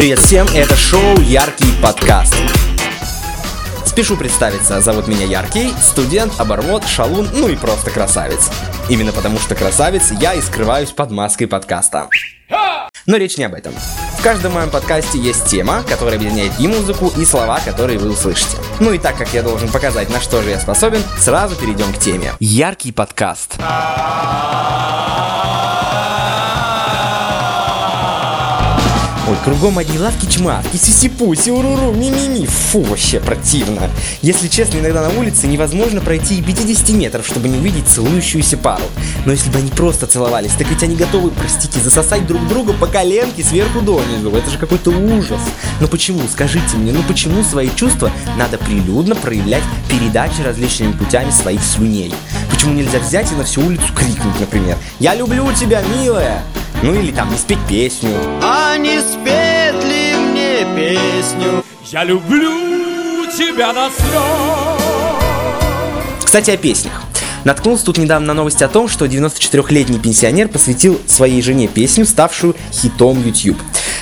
Привет всем, это шоу «Яркий Подкаст». Спешу представиться, зовут меня Яркий, студент, обормот, шалун, ну и просто красавец. Именно потому что красавец, я и скрываюсь под маской подкаста. Но речь не об этом. В каждом моем подкасте есть тема, которая объединяет и музыку, и слова, которые вы услышите. Ну и так как я должен показать, на что же я способен, сразу перейдем к теме. Яркий подкаст. Ой, кругом одни лавки, чмавки, сиси-пуси, уруру, ми-ми-ми, фу, вообще противно. Если честно, иногда на улице невозможно пройти и 50 метров, чтобы не увидеть целующуюся пару. Но если бы они просто целовались, так ведь они готовы, простите, засосать друг друга по коленке сверху донизу. Это же какой-то ужас. Но почему, скажите мне, почему свои чувства надо прилюдно проявлять передачи различными путями своих слюней? Почему нельзя взять и на всю улицу крикнуть, например, «Я люблю тебя, милая!» Ну или там не спеть песню. А не спеть ли мне песню? Я люблю тебя на слёз. Кстати, о песнях. Наткнулся тут недавно на новость о том, что 94-летний пенсионер посвятил своей жене песню, ставшую хитом YouTube.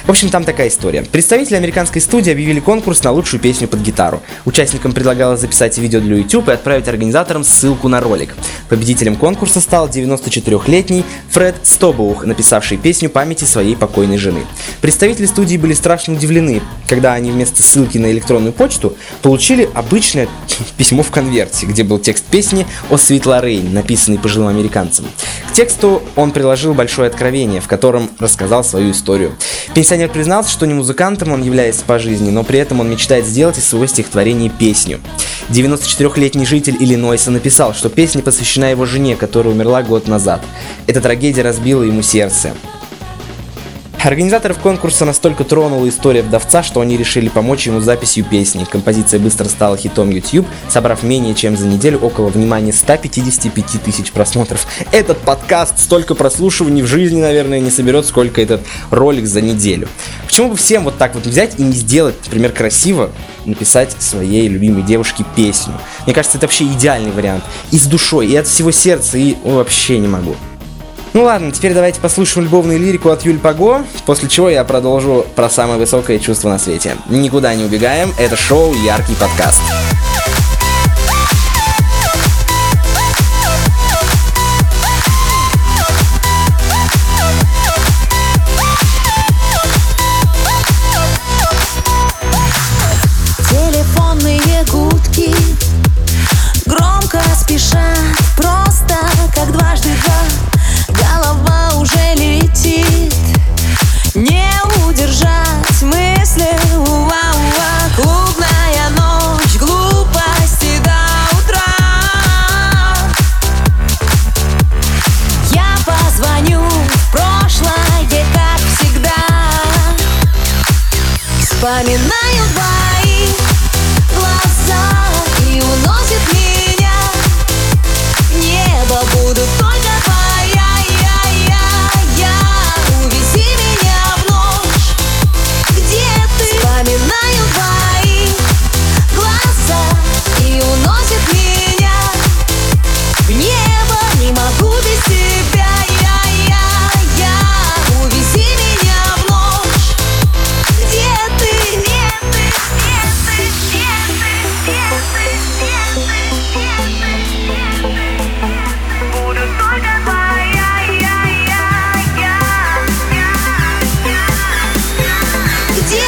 В общем, там такая история. Представители американской студии объявили конкурс на лучшую песню под гитару. Участникам предлагалось записать видео для YouTube и отправить организаторам ссылку на ролик. Победителем конкурса стал 94-летний Фред Стобоух, написавший песню памяти своей покойной жены. Представители студии были страшно удивлены, когда они вместо ссылки на электронную почту получили обычное письмо в конверте, где был текст песни о Свитла Рейн, написанный пожилым американцем. К тексту он приложил большое откровение, в котором рассказал свою историю. Пенсионер признался, что не музыкантом он является по жизни, но при этом он мечтает сделать из своего стихотворения песню. 94-летний житель Иллинойса написал, что песня посвящена его жене, которая умерла год назад. Эта трагедия разбила ему сердце. Организаторов конкурса настолько тронула история вдовца, что они решили помочь ему с записью песни. Композиция быстро стала хитом YouTube, собрав менее чем за неделю около, внимания, 155 тысяч просмотров. Этот подкаст столько прослушиваний в жизни, наверное, не соберет, сколько этот ролик за неделю. Почему бы всем вот так вот взять и не сделать, например, красиво написать своей любимой девушке песню? Мне кажется, это вообще идеальный вариант. И с душой, и от всего сердца, и вообще не могу. Ну ладно, теперь давайте послушаем любовную лирику от Юль Пого, после чего я продолжу про самое высокое чувство на свете. Никуда не убегаем, это шоу «Яркий подкаст». Телефонные гудки громко спешат, просто как дважды два. Голова уже летит, не удержать мысли. Уа-уа, клубная ночь, глупости до утра. Я позвоню в прошлое, как всегда. Вспоминаю твои глаза и уносит меня в небо, буду только твоя. Вспоминаю твои глаза и уносит меня в небо. Не могу без тебя, я. Увези меня в ночь. Где ты? Нет ты. Буду только твоя, я. Где?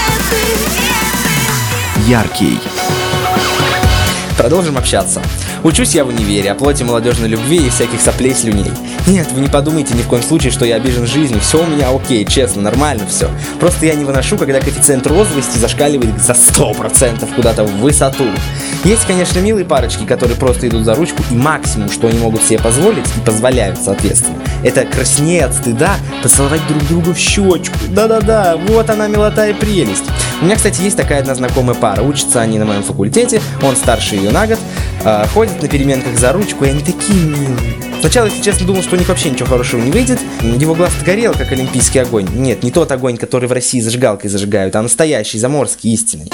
Яркий. Продолжим общаться. Учусь я в универе, о плоти молодежной любви и всяких соплей слюней. Нет, вы не подумайте ни в коем случае, что я обижен жизнью, все у меня окей, честно, нормально все. Просто я не выношу, когда коэффициент розовости зашкаливает за 100% куда-то в высоту. Есть, конечно, милые парочки, которые просто идут за ручку, и максимум, что они могут себе позволить, и позволяют, соответственно, это краснее от стыда поцеловать друг друга в щечку. Да-да-да, вот она милота и прелесть. У меня, кстати, есть такая одна знакомая пара, учатся они на моем факультете, он старше ее на год, ходят на переменках за ручку, и они такие милые. Сначала, если честно, думал, что у них вообще ничего хорошего не выйдет. Его глаз-то горел, как олимпийский огонь. Нет, не тот огонь, который в России зажигалкой зажигают, а настоящий, заморский, истинный.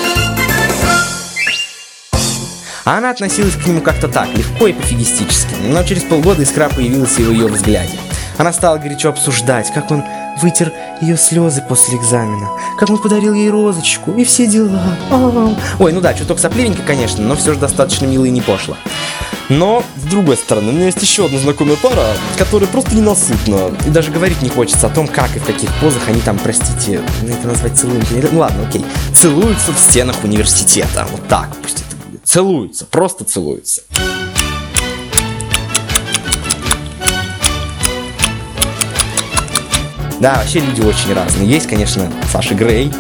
А она относилась к нему как-то так, легко и пофигистически. Но через полгода искра появилась и в ее взгляде. Она стала горячо обсуждать, как он вытер ее слезы после экзамена, как он подарил ей розочку и все дела. Ой, ну да, чуток сопливенько, конечно, но все же достаточно мило и не пошло. Но, с другой стороны, у меня есть еще одна знакомая пара, которая просто ненасытна. И даже говорить не хочется о том, как и в каких позах они там, простите, это назвать целуются. Ну ладно, окей. Целуются в стенах университета. Вот так пусть это будет. Целуются, просто целуются. Да, вообще люди очень разные. Есть, конечно, Саша Грей.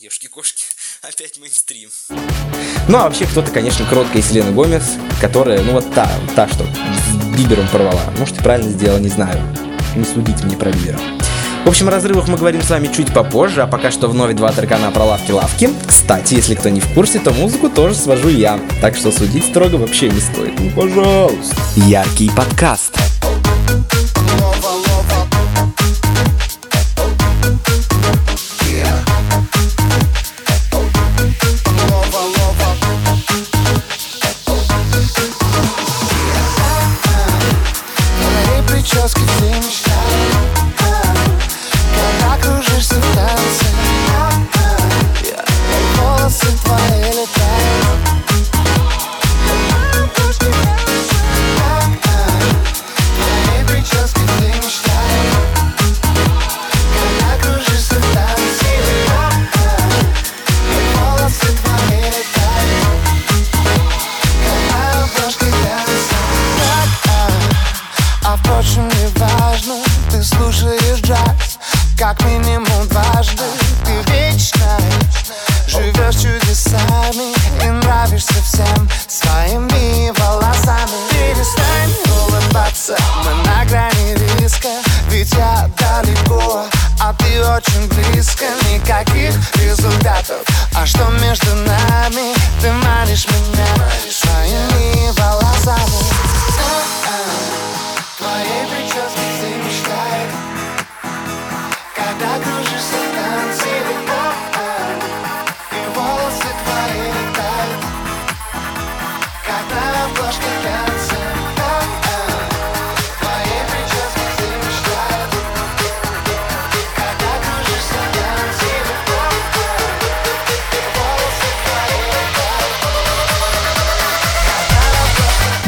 Девушки-кошки, опять мейнстрим. Ну, а вообще кто-то, конечно, кроткая Селена Гомес, которая, ну, вот та, что с Бибером порвала. Может, и правильно сделала, не знаю. Не судите мне про Бибера. В общем, о разрывах мы говорим с вами чуть попозже, а пока что вновь два таркана про лавки-лавки. Кстати, если кто не в курсе, то музыку тоже свожу я. Так что судить строго вообще не стоит. Ну, пожалуйста. Яркий подкаст.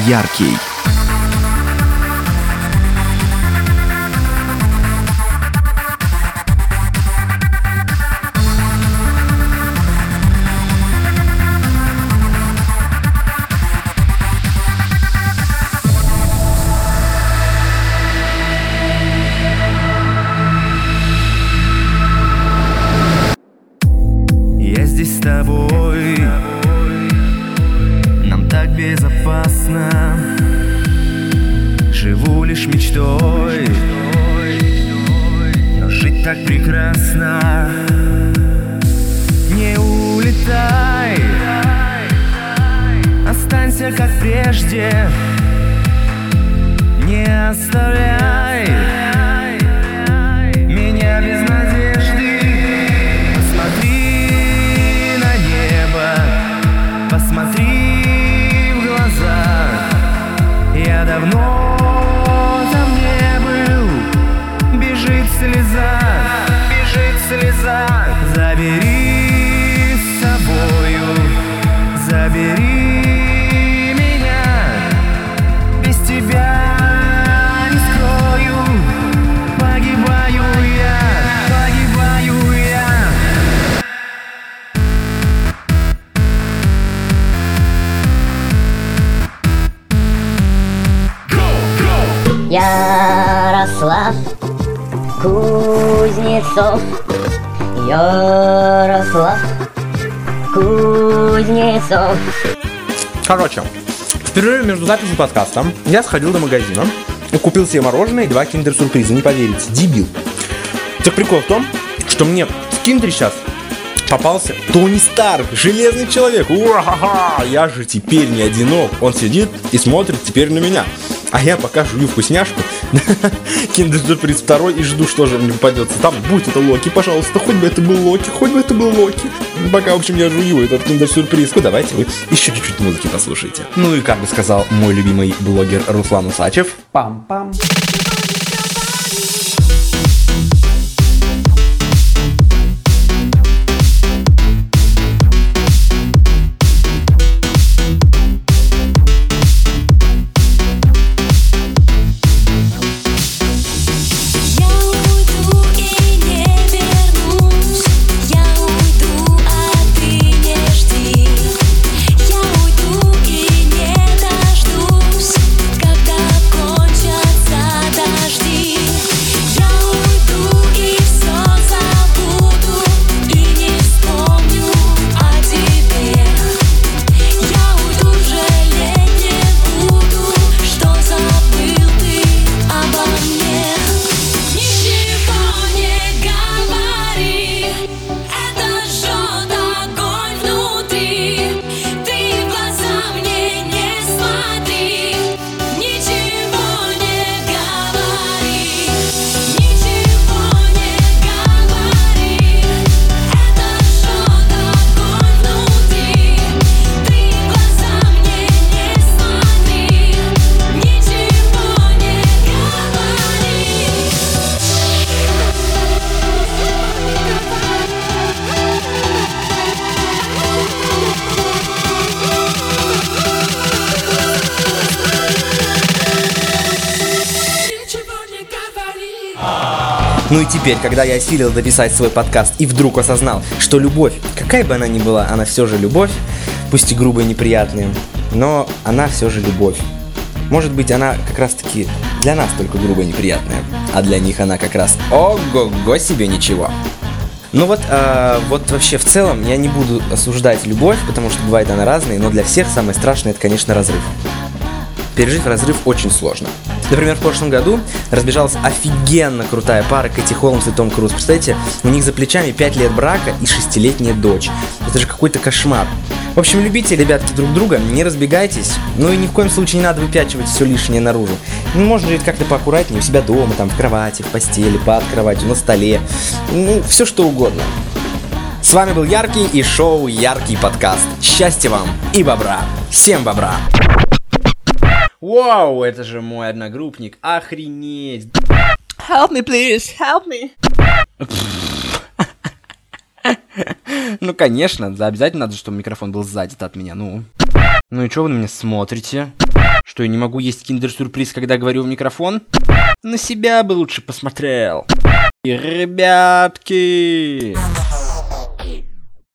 Яркий. Я здесь с тобой. Так безопасно, живу лишь мечтой, но жить так прекрасно. Не улетай, останься как прежде, не оставляй меня без надежды. Посмотри на небо, посмотри. Я давно там не был, бежит слеза, забери с собою, забери меня, без тебя не скрою, погибаю я. Ярослав Кузнецов, Ярослав Кузнецов. Короче, в перерыве между записью подкаста я сходил до магазина и купил себе мороженое и 2 киндер-сюрприза, не поверите, дебил. Так прикол в том, что мне в киндере сейчас попался Тони Старк, Железный Человек. Ура-ха-ха, я же теперь не одинок. Он сидит и смотрит теперь на меня. А я пока жую вкусняшку, киндер-сюрприз 2 и жду, что же мне попадется. Там, будь это Локи, пожалуйста, хоть бы это был Локи. Пока, в общем, я жую этот киндер-сюрприз. Ну, давайте вы еще чуть-чуть музыки послушайте. Ну и, как бы сказал мой любимый блогер Руслан Усачев. Пам-пам. Ну и теперь, когда я осилил дописать свой подкаст и вдруг осознал, что любовь, какая бы она ни была, она все же любовь, пусть и грубая и неприятная, но она все же любовь. Может быть, она как раз-таки для нас только грубая и неприятная, а для них она как раз ого-го себе ничего. Ну вот, вообще в целом я не буду осуждать любовь, потому что бывает она разная, но для всех самое страшное это, конечно, разрыв. Пережить разрыв очень сложно. Например, в прошлом году разбежалась офигенно крутая пара Кэти Холмс и Том Круз. Представляете, у них за плечами 5 лет брака и 6-летняя дочь. Это же какой-то кошмар. В общем, любите, ребятки, друг друга, не разбегайтесь. Ну и ни в коем случае не надо выпячивать все лишнее наружу. Ну, можно жить как-то поаккуратнее у себя дома, там, в кровати, в постели, под кроватью, на столе. Ну, все что угодно. С вами был Яркий и шоу «Яркий подкаст». Счастья вам и бобра. Всем бобра. Вау, это же мой одногруппник, охренеть. Help me, please, help me. Ну, конечно, да, обязательно надо, чтобы микрофон был сзади-то от меня, ну. Ну и чё вы на меня смотрите? Что, я не могу есть киндер-сюрприз, когда говорю в микрофон? На себя бы лучше посмотрел. И, ребятки...